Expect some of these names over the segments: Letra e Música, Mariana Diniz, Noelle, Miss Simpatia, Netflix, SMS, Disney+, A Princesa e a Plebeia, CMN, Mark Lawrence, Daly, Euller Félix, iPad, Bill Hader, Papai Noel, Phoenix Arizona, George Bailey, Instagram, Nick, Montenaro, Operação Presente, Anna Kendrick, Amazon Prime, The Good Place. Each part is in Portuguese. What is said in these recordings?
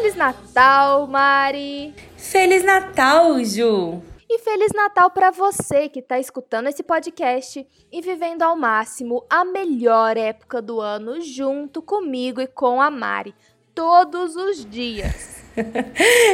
Feliz Natal, Mari! Feliz Natal, Ju! E Feliz Natal para você que tá escutando esse podcast e vivendo ao máximo a melhor época do ano junto comigo e com a Mari, todos os dias.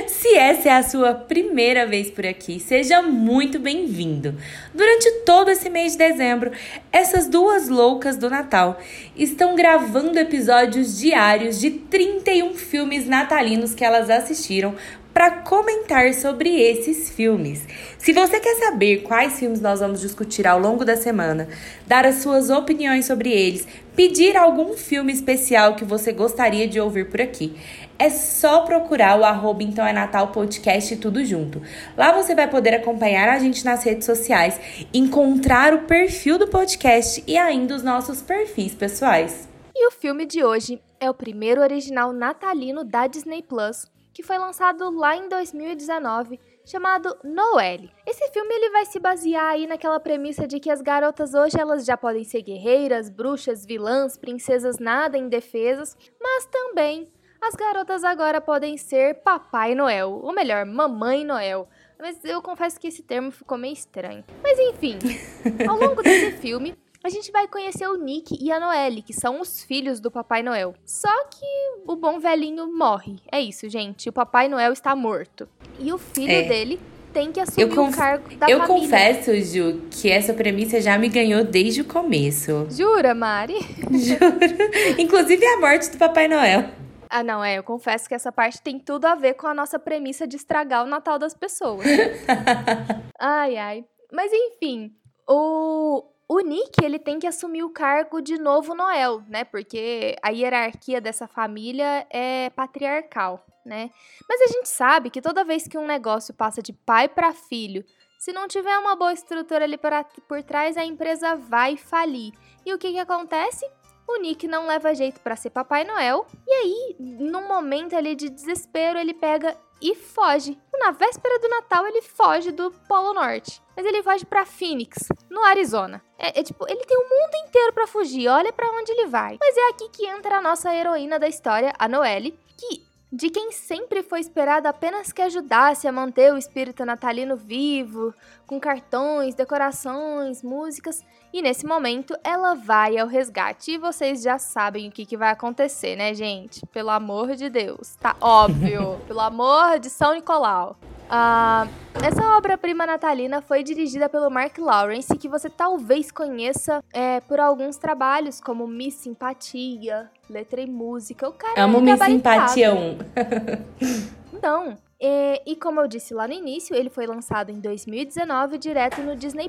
Se essa é a sua primeira vez por aqui, seja muito bem-vindo. Durante todo esse mês de dezembro, essas duas loucas do Natal estão gravando episódios diários de 31 filmes natalinos que elas assistiram para comentar sobre esses filmes. Se você quer saber quais filmes nós vamos discutir ao longo da semana, dar as suas opiniões sobre eles, pedir algum filme especial que você gostaria de ouvir por aqui, é só procurar o @entaoenatalpodcast tudo junto. Lá você vai poder acompanhar a gente nas redes sociais, encontrar o perfil do podcast e ainda os nossos perfis pessoais. E o filme de hoje é o primeiro original natalino da Disney+, que foi lançado lá em 2019, chamado Noelle. Esse filme ele vai se basear aí naquela premissa de que as garotas hoje elas já podem ser guerreiras, bruxas, vilãs, princesas nada indefesas, mas também as garotas agora podem ser Papai Noel, ou melhor, Mamãe Noel. Mas eu confesso que esse termo ficou meio estranho. Mas enfim, ao longo desse filme, a gente vai conhecer o Nick e a Noelle, que são os filhos do Papai Noel. Só que o bom velhinho morre. É isso, gente. O Papai Noel está morto. E o filho dele tem que assumir o cargo da família. Eu confesso, Ju, que essa premissa já me ganhou desde o começo. Jura, Mari? Juro. Inclusive a morte do Papai Noel. Ah, não, eu confesso que essa parte tem tudo a ver com a nossa premissa de estragar o Natal das pessoas. Ai. Mas enfim, O Nick, ele tem que assumir o cargo de novo Noel, né? Porque a hierarquia dessa família é patriarcal, né? Mas a gente sabe que toda vez que um negócio passa de pai para filho, se não tiver uma boa estrutura ali por trás, a empresa vai falir. E o que acontece? O Nick não leva jeito para ser Papai Noel. E aí, num momento ali de desespero, ele pega e foge. Na véspera do Natal, ele foge do Polo Norte. Mas ele foge pra Phoenix, no Arizona. Tipo, ele tem o mundo inteiro pra fugir. Olha pra onde ele vai. Mas é aqui que entra a nossa heroína da história, a Noelle, de quem sempre foi esperado apenas que ajudasse a manter o espírito natalino vivo, com cartões, decorações, músicas. E nesse momento, ela vai ao resgate. E vocês já sabem o que vai acontecer, né, gente? Pelo amor de Deus. Tá óbvio. Pelo amor de São Nicolau. Essa obra-prima natalina foi dirigida pelo Mark Lawrence, que você talvez conheça por alguns trabalhos, como Miss Simpatia, Letra e Música. O cara amo Miss Simpatia 1. Então, e como eu disse lá no início, ele foi lançado em 2019 direto no Disney+,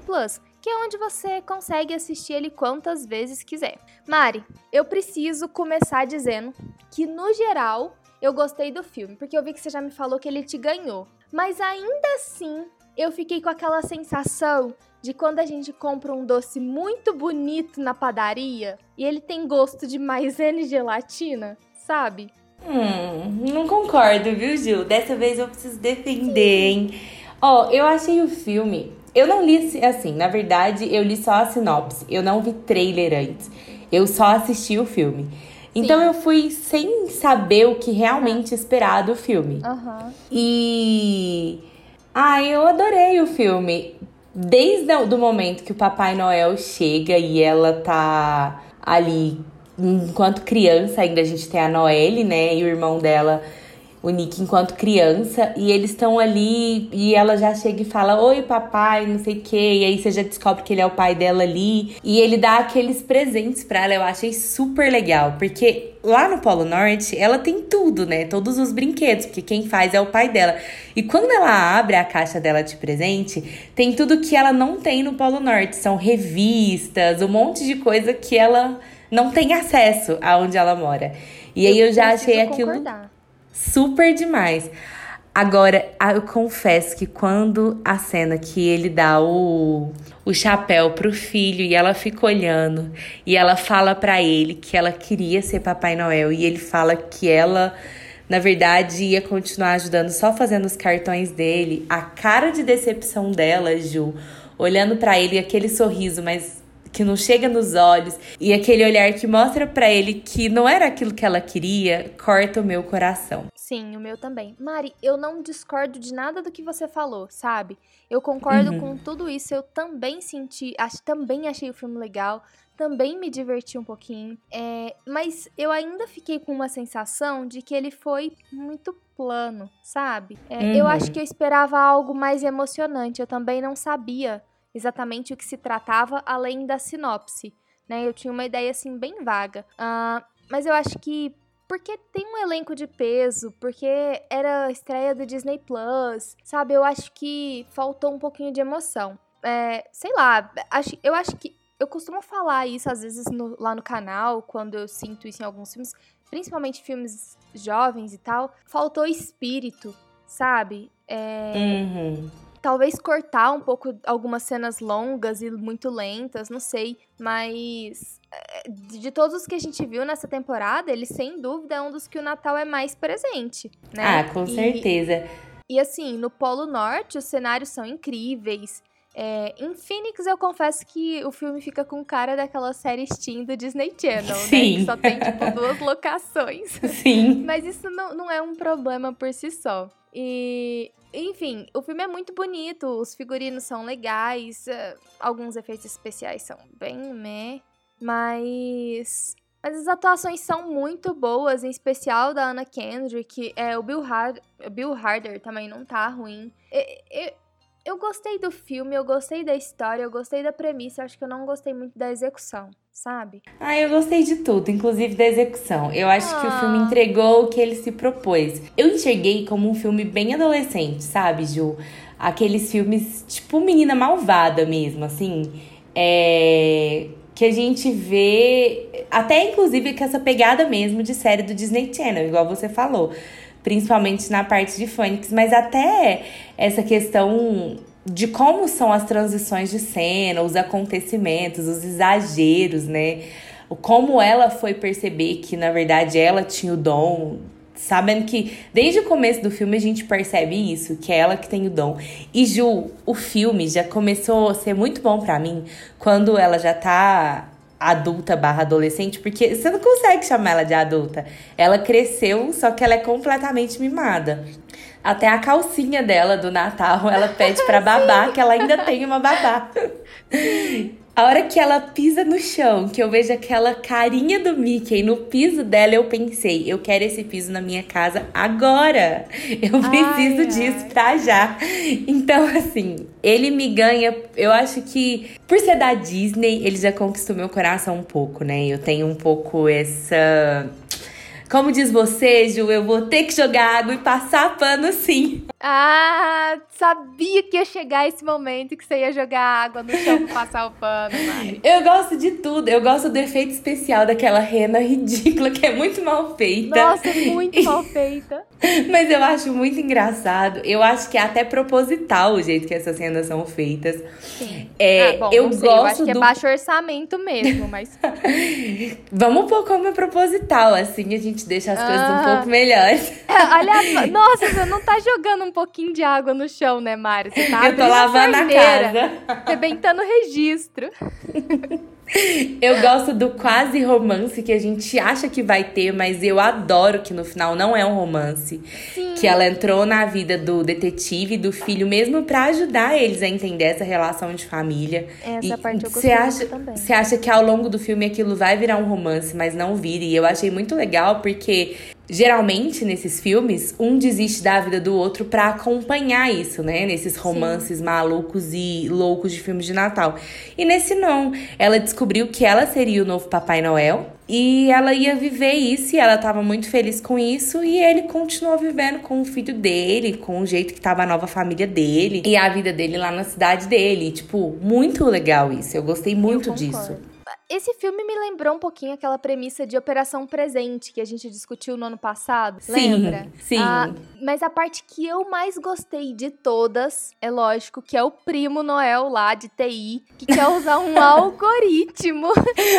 que é onde você consegue assistir ele quantas vezes quiser. Mari, eu preciso começar dizendo que, no geral, eu gostei do filme, porque eu vi que você já me falou que ele te ganhou. Mas ainda assim, eu fiquei com aquela sensação de quando a gente compra um doce muito bonito na padaria e ele tem gosto de maisena e gelatina, sabe? Não concordo, viu, Gil? Dessa vez eu preciso defender, hein? Ó, eu achei o filme... Eu não li, assim, na verdade, eu li só a sinopse. Eu não vi trailer antes. Eu só assisti o filme. Então, eu fui sem saber o que realmente esperar do filme. E... eu adorei o filme. Desde o momento que o Papai Noel chega e ela tá ali... Enquanto criança, ainda a gente tem a Noelle, né? E o irmão dela, o Nick, enquanto criança. E eles estão ali e ela já chega e fala, oi, papai, não sei o quê. E aí você já descobre que ele é o pai dela ali. E ele dá aqueles presentes pra ela. Eu achei super legal, porque lá no Polo Norte, ela tem tudo, né? Todos os brinquedos, porque quem faz é o pai dela. E quando ela abre a caixa dela de presente, tem tudo que ela não tem no Polo Norte. São revistas, um monte de coisa que ela... não tem acesso aonde ela mora. E aí eu já achei aquilo super demais. Agora, eu confesso que quando a cena que ele dá o chapéu pro filho e ela fica olhando e ela fala pra ele que ela queria ser Papai Noel e ele fala que ela, na verdade, ia continuar ajudando só fazendo os cartões dele, a cara de decepção dela, Ju, olhando pra ele, aquele sorriso, mas... que não chega nos olhos, e aquele olhar que mostra pra ele que não era aquilo que ela queria, corta o meu coração. Sim, o meu também. Mari, eu não discordo de nada do que você falou, sabe? Eu concordo com tudo isso, eu também senti, também achei o filme legal, também me diverti um pouquinho, mas eu ainda fiquei com uma sensação de que ele foi muito plano, sabe? Eu acho que eu esperava algo mais emocionante, eu também não sabia exatamente o que se tratava, além da sinopse, né? Eu tinha uma ideia, assim, bem vaga. Mas eu acho que, porque tem um elenco de peso, porque era a estreia do Disney+, sabe? Eu acho que faltou um pouquinho de emoção. Sei lá, eu acho que... Eu costumo falar isso, às vezes, lá no canal, quando eu sinto isso em alguns filmes, principalmente filmes jovens e tal. Faltou espírito, sabe? Talvez cortar um pouco algumas cenas longas e muito lentas, não sei. Mas de todos os que a gente viu nessa temporada, ele sem dúvida é um dos que o Natal é mais presente, né? Ah, com certeza. E assim, no Polo Norte os cenários são incríveis. Em Phoenix, eu confesso que o filme fica com cara daquela série Steam do Disney Channel, né? Que só tem, tipo, 2 locações. Sim. Mas isso não é um problema por si só. E, enfim, o filme é muito bonito, os figurinos são legais, alguns efeitos especiais são bem meh, mas as atuações são muito boas, em especial da Anna Kendrick, o Bill Hader também não tá ruim. Eu gostei do filme, eu gostei da história, eu gostei da premissa, acho que eu não gostei muito da execução, sabe? Ah, eu gostei de tudo, inclusive da execução. Eu acho que o filme entregou o que ele se propôs. Eu enxerguei como um filme bem adolescente, sabe, Ju? Aqueles filmes, tipo, menina malvada mesmo, assim, que a gente vê, até inclusive com essa pegada mesmo de série do Disney Channel, igual você falou. Principalmente na parte de Phoenix, mas até essa questão de como são as transições de cena, os acontecimentos, os exageros, né? Como ela foi perceber que, na verdade, ela tinha o dom, sabendo que desde o começo do filme a gente percebe isso, que é ela que tem o dom. E, Ju, o filme já começou a ser muito bom pra mim quando ela já tá... adulta/adolescente, porque você não consegue chamar ela de adulta. Ela cresceu, só que ela é completamente mimada. Até a calcinha dela do Natal, ela pede pra babá, que ela ainda tem uma babá. A hora que ela pisa no chão, que eu vejo aquela carinha do Mickey no piso dela, eu pensei, eu quero esse piso na minha casa agora. Eu preciso disso pra já. Então, assim, ele me ganha, eu acho que por ser da Disney, ele já conquistou meu coração um pouco, né? Eu tenho um pouco essa... Como diz você, Ju, eu vou ter que jogar água e passar pano, sim. Ah, sabia que ia chegar esse momento que você ia jogar água no chão e passar o pano, Mari. Eu gosto de tudo. Eu gosto do efeito especial daquela rena ridícula, que é muito mal feita. Nossa, muito mal feita. Mas eu acho muito engraçado. Eu acho que é até proposital o jeito que essas renas são feitas. Sim. Bom, eu gosto, eu acho que é baixo orçamento mesmo, mas... Vamos pôr como é proposital, assim, a gente deixa as coisas um pouco melhores. Olha, nossa, você não tá jogando um pouquinho de água no chão, né, Mari? Você tá... Eu tô lavando a casa. Rebentando o registro. Eu gosto do quase romance que a gente acha que vai ter, mas eu adoro que no final não é um romance. Sim. Que ela entrou na vida do detetive e do filho mesmo pra ajudar eles a entender essa relação de família. Essa parte eu gostei muito também. Você acha que ao longo do filme aquilo vai virar um romance, mas não vira. E eu achei muito legal porque... Geralmente, nesses filmes, um desiste da vida do outro pra acompanhar isso, né? Nesses romances malucos e loucos de filmes de Natal. E nesse não. Ela descobriu que ela seria o novo Papai Noel. E ela ia viver isso, e ela tava muito feliz com isso. E ele continuou vivendo com o filho dele, com o jeito que tava a nova família dele. E a vida dele lá na cidade dele. E, tipo, muito legal isso. Eu gostei muito disso. Esse filme me lembrou um pouquinho aquela premissa de Operação Presente, que a gente discutiu no ano passado, lembra? Sim. Mas a parte que eu mais gostei de todas, é lógico, que é o primo Noel lá de TI, que quer usar um algoritmo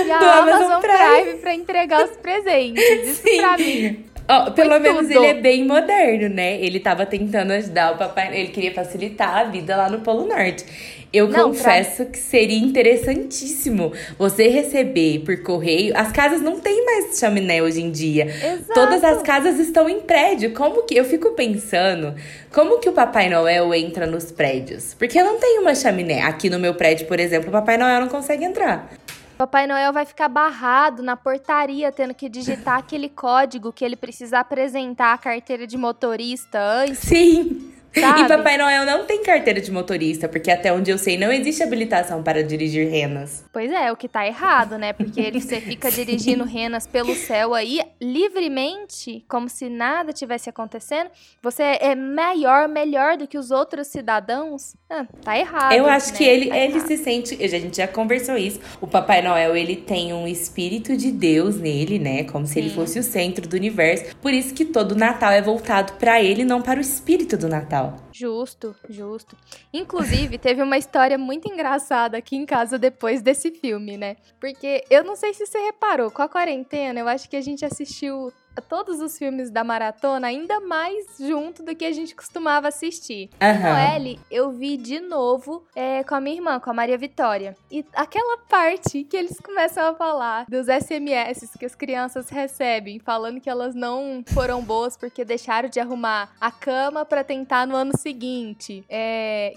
e a Amazon Prime pra entregar os presentes. Isso pra mim Oh, pelo menos ele é bem moderno, né? Ele tava tentando ajudar o Papai Noel. Ele queria facilitar a vida lá no Polo Norte. Eu confesso que seria interessantíssimo você receber por correio. As casas não têm mais chaminé hoje em dia. Exato. Todas as casas estão em prédio. Como que... Eu fico pensando, como que o Papai Noel entra nos prédios? Porque eu não tenho uma chaminé. Aqui no meu prédio, por exemplo, o Papai Noel não consegue entrar. Papai Noel vai ficar barrado na portaria, tendo que digitar aquele código que ele precisa apresentar a carteira de motorista antes. Sim! Sabe? E Papai Noel não tem carteira de motorista, porque até onde eu sei não existe habilitação para dirigir renas. Pois é, o que tá errado, né? Porque ele, você fica dirigindo renas pelo céu aí, livremente, como se nada tivesse acontecendo. Você é maior, melhor do que os outros cidadãos. Tá errado. Eu acho que ele se sente... A gente já conversou isso. O Papai Noel, ele tem um espírito de Deus nele, né? Como se ele fosse o centro do universo. Por isso que todo Natal é voltado para ele, não para o espírito do Natal. Justo, justo. Inclusive, teve uma história muito engraçada aqui em casa depois desse filme, né? Porque eu não sei se você reparou, com a quarentena, eu acho que a gente assistiu todos os filmes da maratona ainda mais junto do que a gente costumava assistir. Noelle, eu vi de novo com a minha irmã, com a Maria Vitória. E aquela parte que eles começam a falar dos SMS que as crianças recebem, falando que elas não foram boas porque deixaram de arrumar a cama pra tentar no ano seguinte.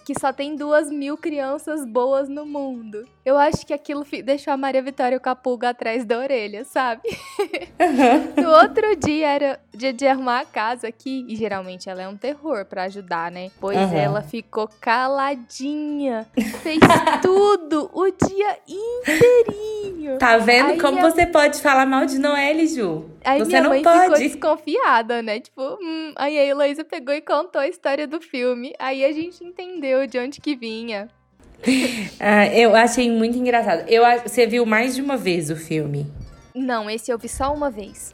Que só tem 2.000 crianças boas no mundo. Eu acho que aquilo deixou a Maria Vitória com a pulga atrás da orelha, sabe? No outro dia era dia de arrumar a casa aqui. E geralmente ela é um terror pra ajudar, né? Pois ela ficou caladinha. Fez tudo o dia inteirinho. Tá vendo aí como você pode falar mal de Noelle, Ju? Aí você minha mãe ficou desconfiada, né? Tipo, Aí a Heloísa pegou e contou a história do filme. Aí a gente entendeu de onde que vinha. Eu achei muito engraçado. Você viu mais de uma vez o filme? Não, esse eu vi só uma vez.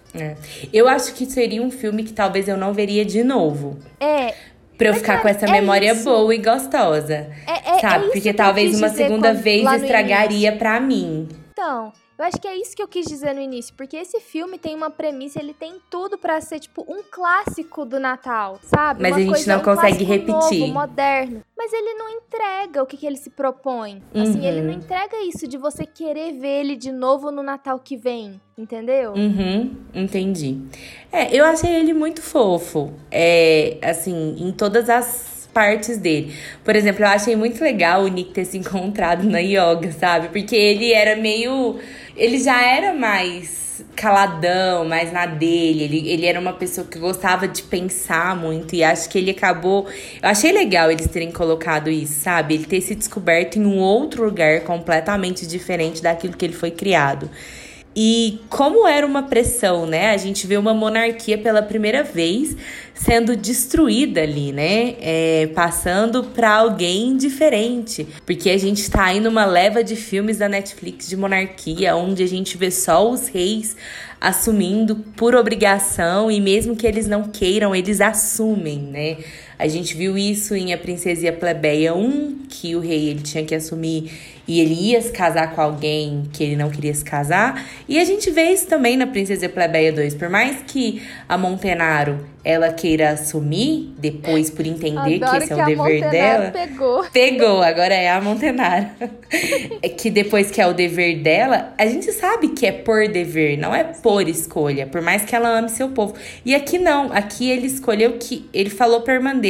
Eu acho que seria um filme que talvez eu não veria de novo. Pra eu ficar com essa memória boa e gostosa. Sabe? Porque talvez uma segunda vez estragaria pra mim. Então... Eu acho que é isso que eu quis dizer no início, porque esse filme tem uma premissa, ele tem tudo pra ser, tipo, um clássico do Natal, sabe? Mas uma não consegue repetir. Novo, moderno. Mas ele não entrega o que ele se propõe. Assim, ele não entrega isso de você querer ver ele de novo no Natal que vem, entendeu? Entendi. Eu achei ele muito fofo, assim, em todas as partes dele. Por exemplo, eu achei muito legal o Nick ter se encontrado na yoga, sabe? Porque ele era meio... Ele já era mais caladão, mais na dele. Ele era uma pessoa que gostava de pensar muito e acho que ele acabou... Eu achei legal eles terem colocado isso, sabe? Ele ter se descoberto em um outro lugar completamente diferente daquilo que ele foi criado. E como era uma pressão, né? A gente vê uma monarquia pela primeira vez sendo destruída ali, né? Passando pra alguém diferente. Porque a gente tá aí numa leva de filmes da Netflix de monarquia, onde a gente vê só os reis assumindo por obrigação. E mesmo que eles não queiram, eles assumem, né? A gente viu isso em A Princesa e a Plebeia 1, que o rei ele tinha que assumir e ele ia se casar com alguém que ele não queria se casar. E a gente vê isso também na Princesa e a Plebeia 2. Por mais que a Montenaro, ela queira assumir, depois por entender que esse é o dever dela... Pegou, agora é a Montenaro. Que depois que é o dever dela, a gente sabe que é por dever, não é por escolha. Por mais que ela ame seu povo. E aqui não, aqui ele escolheu que... Ele falou pra irmã dele...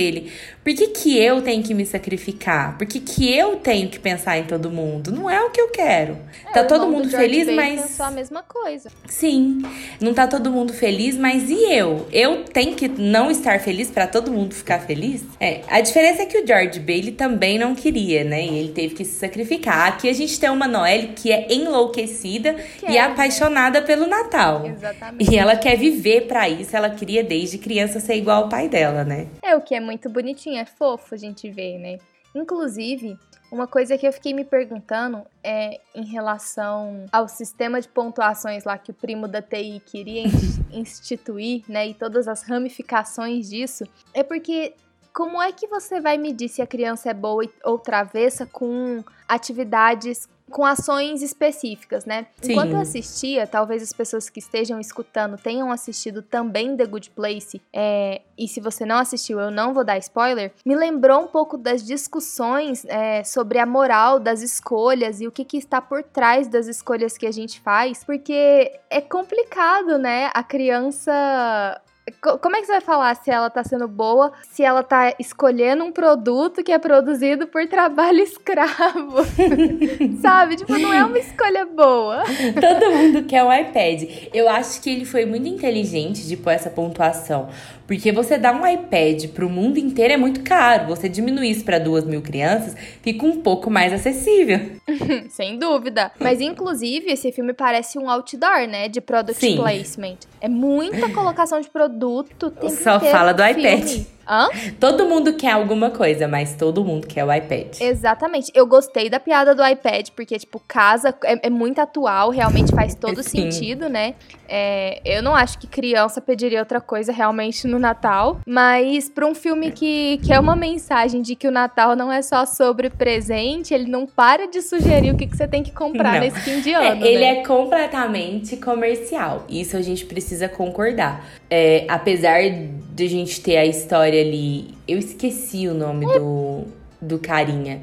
Por que eu tenho que me sacrificar? Por que eu tenho que pensar em todo mundo? Não é o que eu quero. Tá todo mundo feliz, mas... pensou a mesma coisa. Sim. Não tá todo mundo feliz, mas e eu? Eu tenho que não estar feliz pra todo mundo ficar feliz? A diferença é que o George Bailey também não queria, né? E ele teve que se sacrificar. Aqui a gente tem uma Noelle que é enlouquecida e apaixonada pelo Natal. Exatamente. E ela quer viver pra isso. Ela queria desde criança ser igual ao pai dela, né? O que é muito bonitinho. É fofo a gente ver, né? Inclusive, uma coisa que eu fiquei me perguntando é em relação ao sistema de pontuações lá que o primo da TI queria instituir, né? E todas as ramificações disso. É porque como é que você vai medir se a criança é boa ou travessa com atividades com ações específicas, né? Sim. Enquanto eu assistia, talvez as pessoas que estejam escutando tenham assistido também The Good Place, e se você não assistiu, eu não vou dar spoiler, me lembrou um pouco das discussões sobre a moral das escolhas e o que está por trás das escolhas que a gente faz, porque é complicado, né? A criança... Como é que você vai falar se ela tá sendo boa, se ela tá escolhendo um produto que é produzido por trabalho escravo? Sabe? Tipo, não é uma escolha boa. Todo mundo quer um iPad. Eu acho que ele foi muito inteligente de pôr essa pontuação. Porque você dar um iPad pro mundo inteiro é muito caro. Você diminuir isso pra 2.000 crianças, fica um pouco mais acessível. Sem dúvida. Mas, inclusive, esse filme parece um outdoor, né? De product Sim. placement. É muita colocação de produto. Só fala do iPad. Hã? Todo mundo quer alguma coisa, mas todo mundo quer o iPad. Exatamente. Eu gostei da piada do iPad, porque, tipo, casa é muito atual, realmente faz todo Sim. sentido, né? Eu não acho que criança pediria outra coisa realmente no Natal, mas pra um filme que é uma mensagem de que o Natal não é só sobre presente, ele não para de sugerir o que você tem que comprar não. nesse fim de ano, né? Ele é completamente comercial. Isso a gente precisa concordar. Apesar de a gente ter a história ali, eu esqueci o nome do carinha,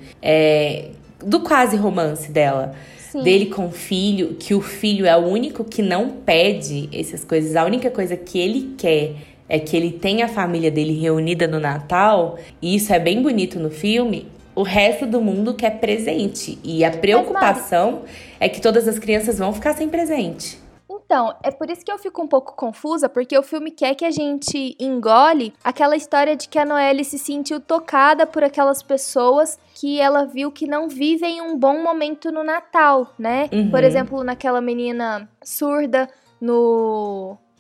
do quase romance dela, Sim. dele com o filho, que o filho é o único que não pede essas coisas, a única coisa que ele quer é que ele tenha a família dele reunida no Natal, e isso é bem bonito no filme. O resto do mundo quer presente, e a preocupação é que todas as crianças vão ficar sem presente. Então, é por isso que eu fico um pouco confusa, porque o filme quer que a gente engole aquela história de que a Noelle se sentiu tocada por aquelas pessoas que ela viu que não vivem um bom momento no Natal, né? Uhum. Por exemplo, naquela menina surda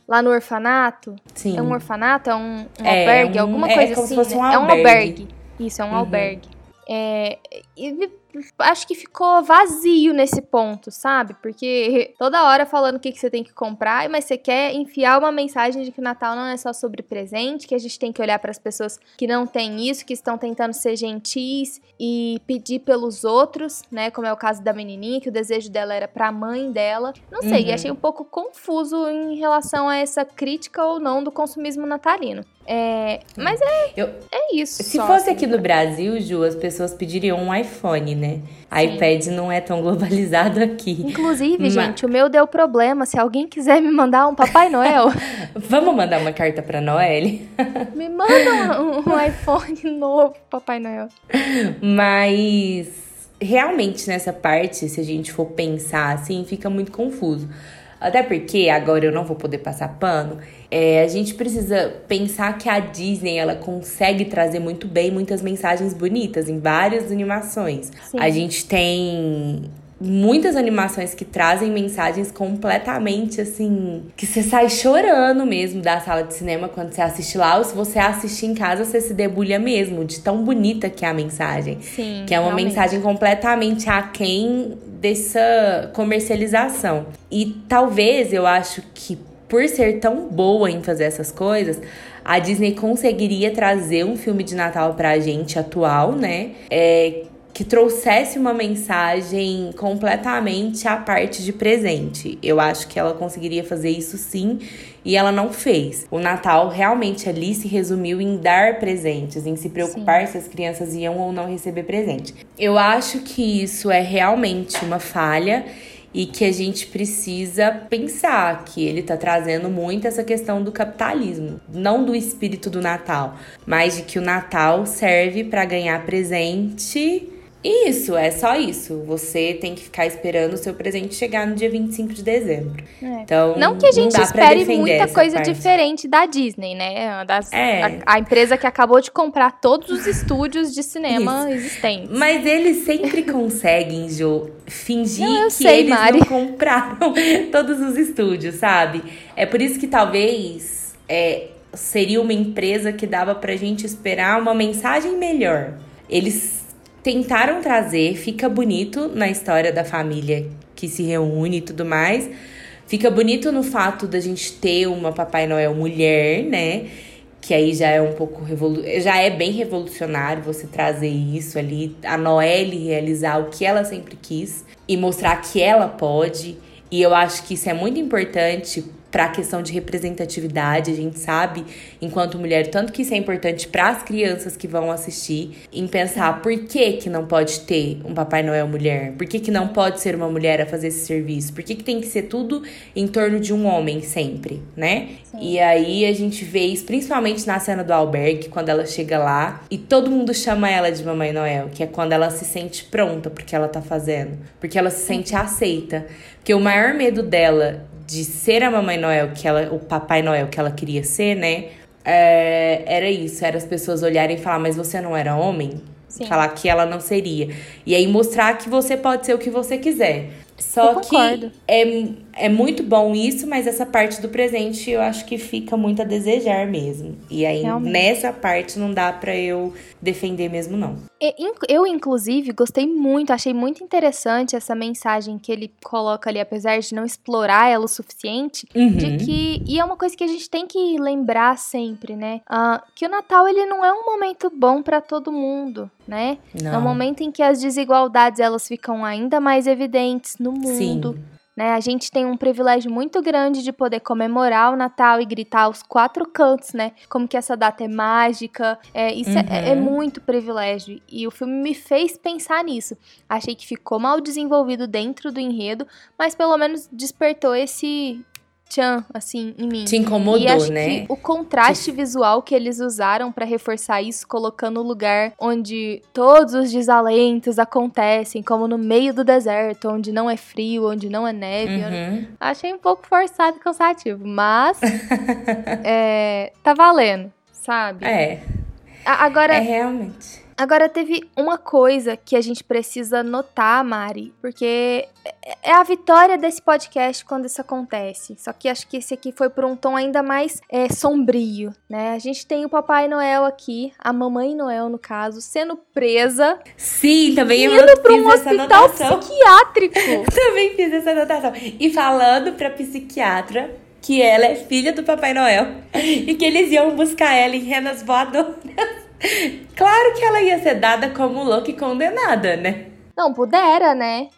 lá no orfanato. Sim. É um orfanato? É um albergue? Alguma coisa como assim, se fosse um albergue. É um albergue. Isso, é um albergue. Acho que ficou vazio nesse ponto, sabe? Porque toda hora falando o que você tem que comprar, mas você quer enfiar uma mensagem de que o Natal não é só sobre presente, que a gente tem que olhar para as pessoas que não têm isso, que estão tentando ser gentis e pedir pelos outros, né? Como é o caso da menininha, que o desejo dela era para a mãe dela. Não sei, achei um pouco confuso em relação a essa crítica ou não do consumismo natalino. Mas é isso. Se fosse assim, aqui no Brasil, Ju, as pessoas pediriam um iPhone, né? Sim. iPad não é tão globalizado aqui. Inclusive, gente, o meu deu problema. Se alguém quiser me mandar um Papai Noel... Vamos mandar uma carta pra Noelle? Me manda um iPhone novo, Papai Noel. Mas, realmente, nessa parte, se a gente for pensar assim, fica muito confuso. Até porque, agora eu não vou poder passar pano, a gente precisa pensar que a Disney, ela consegue trazer muito bem muitas mensagens bonitas em várias animações. Sim. A gente tem muitas animações que trazem mensagens completamente, assim, que você sai chorando mesmo da sala de cinema quando você assiste lá, ou se você assistir em casa, você se debulha mesmo, de tão bonita que é a mensagem. Sim, que é uma realmente. Mensagem completamente aquém dessa comercialização. E talvez, eu acho que por ser tão boa em fazer essas coisas, a Disney conseguiria trazer um filme de Natal pra gente atual, né? Que trouxesse uma mensagem completamente à parte de presente. Eu acho que ela conseguiria fazer isso sim, e ela não fez. O Natal realmente ali se resumiu em dar presentes, em se preocupar Sim. se as crianças iam ou não receber presente. Eu acho que isso é realmente uma falha, e que a gente precisa pensar que ele tá trazendo muito essa questão do capitalismo. Não do espírito do Natal, mas de que o Natal serve para ganhar presente... Isso, é só isso. Você tem que ficar esperando o seu presente chegar no dia 25 de dezembro. Então, não que a gente espere muita coisa diferente da Disney, né? A empresa que acabou de comprar todos os estúdios de cinema existentes. Mas eles sempre conseguem, Jô, fingir que eles não compraram todos os estúdios, sabe? É por isso que talvez seria uma empresa que dava pra gente esperar uma mensagem melhor. Eles... tentaram trazer, fica bonito na história da família que se reúne e tudo mais. Fica bonito no fato da gente ter uma Papai Noel mulher, né? que aí já é um pouco já é bem revolucionário você trazer isso ali, a Noelle realizar o que ela sempre quis e mostrar que ela pode. E eu acho que isso é muito importante para a questão de representatividade, a gente sabe, enquanto mulher, tanto que isso é importante para as crianças que vão assistir, em pensar por que que não pode ter um Papai Noel mulher? Por que que não pode ser uma mulher a fazer esse serviço? Por que que tem que ser tudo em torno de um homem sempre, né? Sim. E aí a gente vê isso principalmente na cena do albergue, quando ela chega lá e todo mundo chama ela de Mamãe Noel, que é quando ela se sente pronta porque ela tá fazendo, porque ela se sente aceita. Porque o maior medo dela de ser a Mamãe Noel, o Papai Noel que ela queria ser, né? Era isso, era as pessoas olharem e falar, mas você não era homem? Sim. Falar que ela não seria. E aí mostrar que você pode ser o que você quiser. Só que é muito bom isso, mas essa parte do presente eu acho que fica muito a desejar mesmo. E aí, realmente, nessa parte não dá pra eu defender mesmo, não. Eu, inclusive, gostei muito, achei muito interessante essa mensagem que ele coloca ali, apesar de não explorar ela o suficiente, de que, e é uma coisa que a gente tem que lembrar sempre, né? Que o Natal, ele não é um momento bom pra todo mundo, né? Não. É um momento em que as desigualdades, elas ficam ainda mais evidentes no mundo. Sim. Né? A gente tem um privilégio muito grande de poder comemorar o Natal e gritar aos quatro cantos, né? Como que essa data é mágica. Isso é muito privilégio. E o filme me fez pensar nisso. Achei que ficou mal desenvolvido dentro do enredo, mas pelo menos despertou esse tchan, assim, em mim. Te incomodou, e acho, né? Que o contraste visual que eles usaram pra reforçar isso, colocando o lugar onde todos os desalentos acontecem, como no meio do deserto, onde não é frio, onde não é neve. Achei um pouco forçado e cansativo, mas tá valendo, sabe? Agora, realmente. Agora, teve uma coisa que a gente precisa notar, Mari, porque é a vitória desse podcast quando isso acontece. Só que acho que esse aqui foi por um tom ainda mais sombrio, né? A gente tem o Papai Noel aqui, a Mamãe Noel, no caso, sendo presa. Sim, também eu fiz um essa hospital anotação. Psiquiátrico. Também fiz essa anotação. E falando pra psiquiatra que ela é filha do Papai Noel e que eles iam buscar ela em renas voadoras. Claro que ela ia ser dada como louca e condenada, né? Não pudera, né?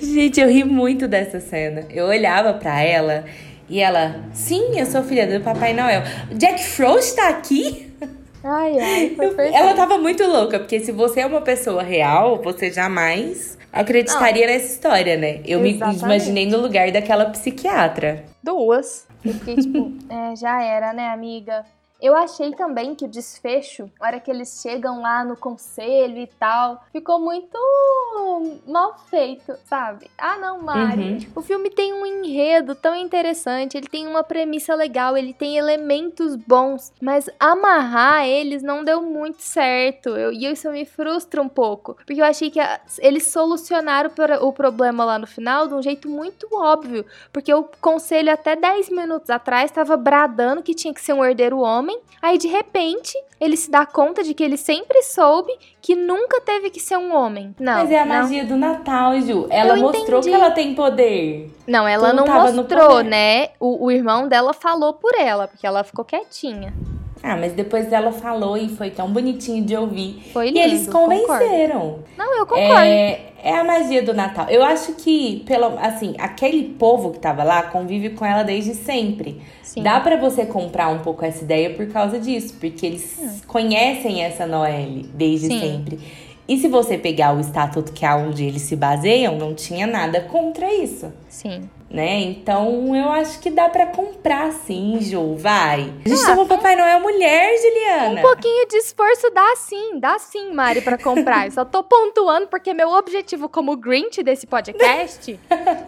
Gente, eu ri muito dessa cena. Eu olhava pra ela e ela... Sim, eu sou filha do Papai Noel. Jack Frost tá aqui? Foi perfeito. Ela tava muito louca, porque se você é uma pessoa real, você jamais acreditaria nessa história, né? Eu me imaginei no lugar daquela psiquiatra. Duas. Eu fiquei tipo... já era, né, amiga? Eu achei também que o desfecho, a hora que eles chegam lá no conselho e tal, ficou muito mal feito, sabe? Ah, não, Mari. O filme tem um enredo tão interessante, ele tem uma premissa legal, ele tem elementos bons, mas amarrar eles não deu muito certo. E isso me frustra um pouco, porque eu achei que eles solucionaram o problema lá no final de um jeito muito óbvio, porque o conselho até 10 minutos atrás estava bradando que tinha que ser um herdeiro homem. Aí, de repente, ele se dá conta de que ele sempre soube que nunca teve que ser um homem. Não, mas é a magia do Natal, Ju. Ela mostrou que ela tem poder. Não, ela não mostrou, né? O irmão dela falou por ela, porque ela ficou quietinha. Ah, mas depois ela falou e foi tão bonitinho de ouvir. Foi lindo, e eles convenceram. Concordo. Não, eu concordo. É a magia do Natal. Eu acho que, assim, aquele povo que tava lá convive com ela desde sempre. Sim. Dá pra você comprar um pouco essa ideia por causa disso. Porque eles conhecem essa Noelle desde sempre. E se você pegar o estatuto que é onde eles se baseiam, não tinha nada contra isso. Sim. Né? Então, eu acho que dá pra comprar sim, Ju, vai. A gente chama Papai Noel mulher, Juliana. Um pouquinho de esforço dá sim, Mari, pra comprar. Eu só tô pontuando porque meu objetivo como Grinch desse podcast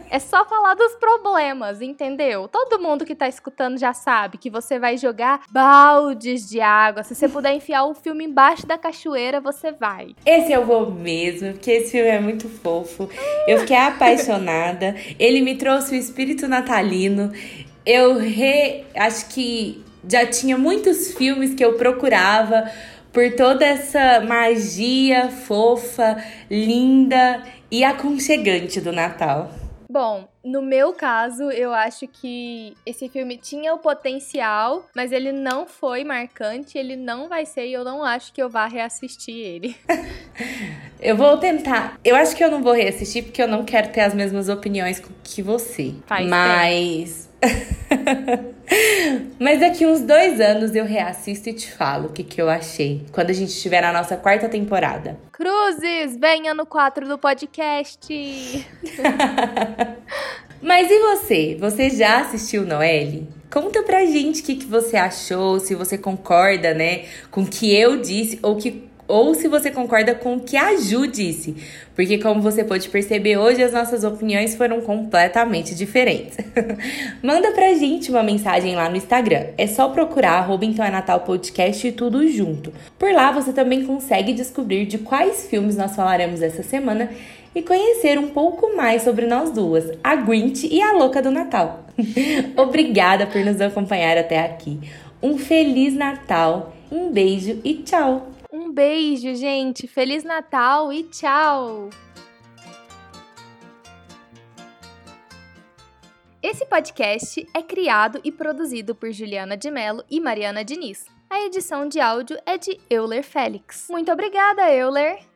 é só falar dos problemas, entendeu? Todo mundo que tá escutando já sabe que você vai jogar baldes de água. Se você puder enfiar o filme embaixo da cachoeira, você vai. Esse eu vou mesmo, porque esse filme é muito fofo. Eu fiquei apaixonada. Ele me trouxe o espírito natalino. Acho que já tinha muitos filmes que eu procurava por toda essa magia fofa, linda e aconchegante do Natal. Bom, no meu caso, eu acho que esse filme tinha o potencial, mas ele não foi marcante, ele não vai ser e eu não acho que eu vá reassistir ele. Eu vou tentar. Eu acho que eu não vou reassistir porque eu não quero ter as mesmas opiniões que você. Mas... Mas daqui uns 2 anos eu reassisto e te falo o que eu achei. Quando a gente estiver na nossa 4ª temporada. Cruzes, venha no 4 do podcast! Mas e você? Você já assistiu Noelle? Conta pra gente o que você achou, se você concorda, né, com o que eu disse ou se você concorda com o que a Ju disse. Porque como você pôde perceber, hoje as nossas opiniões foram completamente diferentes. Manda pra gente uma mensagem lá no Instagram. É só procurar @entaoenatalpodcast e tudo junto. Por lá você também consegue descobrir de quais filmes nós falaremos essa semana e conhecer um pouco mais sobre nós duas, a Grinch e a Louca do Natal. Obrigada por nos acompanhar até aqui. Um Feliz Natal, um beijo e tchau! Um beijo, gente. Feliz Natal e tchau! Esse podcast é criado e produzido por Juliana de Melo e Mariana Diniz. A edição de áudio é de Euller Félix. Muito obrigada, Euller!